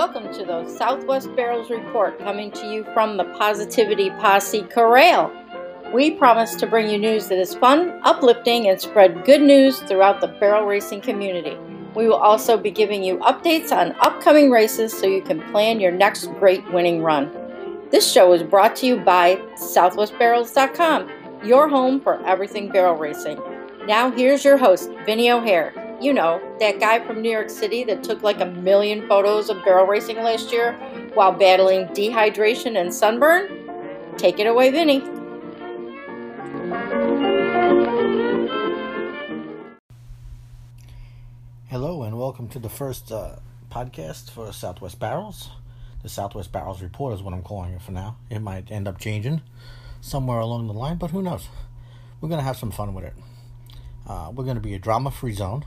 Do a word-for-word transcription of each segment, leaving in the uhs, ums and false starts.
Welcome to the Southwest Barrels Report, coming to you from the Positivity Posse Corral. We promise to bring you news that is fun, uplifting, and spread good news throughout the barrel racing community. We will also be giving you updates on upcoming races so you can plan your next great winning run. This show is brought to you by Southwest Barrels dot com, your home for everything barrel racing. Now here's your host, Vinny O'Hare. You know, that guy from New York City that took like a million photos of barrel racing last year while battling dehydration and sunburn? Take it away, Vinny. Hello and welcome to the first uh, podcast for Southwest Barrels. The Southwest Barrels Report is what I'm calling it for now. It might end up changing somewhere along the line, but who knows? We're going to have some fun with it. Uh, we're going to be a drama-free zone.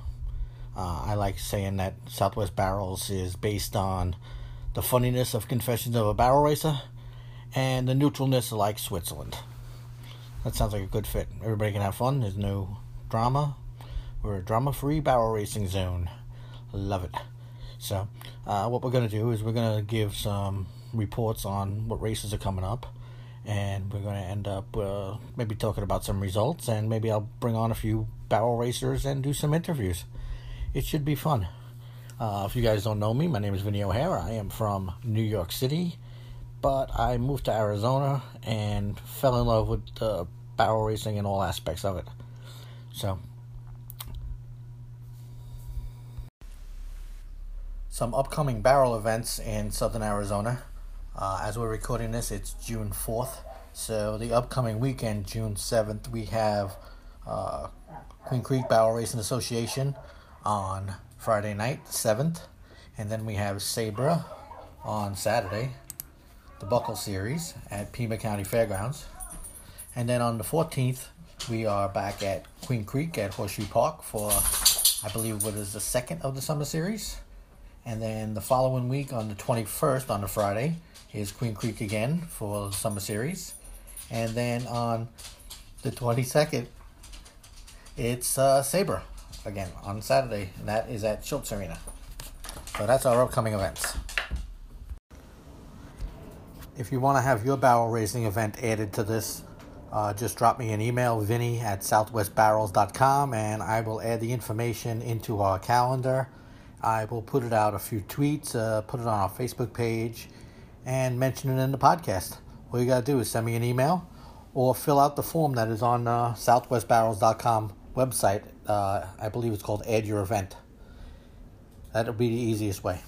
Uh, I like saying that Southwest Barrels is based on the funniness of Confessions of a Barrel Racer and the neutralness of like Switzerland. That sounds like a good fit. Everybody can have fun. There's no drama. We're a drama-free barrel racing zone. Love it. So uh, what we're going to do is we're going to give some reports on what races are coming up. And we're going to end up uh, maybe talking about some results. And maybe I'll bring on a few barrel racers and do some interviews. It should be fun. Uh, if you guys don't know me, my name is Vinny O'Hare. I am from New York City, but I moved to Arizona and fell in love with uh, barrel racing and all aspects of it. So, some upcoming barrel events in Southern Arizona. Uh, as we're recording this, it's June fourth. So, the upcoming weekend, June seventh, we have uh, Queen Creek Barrel Racing Association on Friday night, the seventh, and then we have Sabra on Saturday, the Buckle Series at Pima County Fairgrounds, and then on the fourteenth, we are back at Queen Creek at Horseshoe Park for, I believe, what is the second of the summer series, and then the following week on the twenty-first, on the Friday, is Queen Creek again for the summer series, and then on the twenty-second, it's uh, Sabra again on Saturday, and that is at Schultz Arena. So that's our upcoming events. If you want to have your barrel racing event added to this, uh, just drop me an email, Vinny at Southwest Barrels dot com, and I will add the information into our calendar. I will put it out a few tweets, uh, put it on our Facebook page, and mention it in the podcast. All you got to do is send me an email or fill out the form that is on uh, Southwest Barrels dot com website. Uh, I believe it's called Add Your Event. That'll be the easiest way.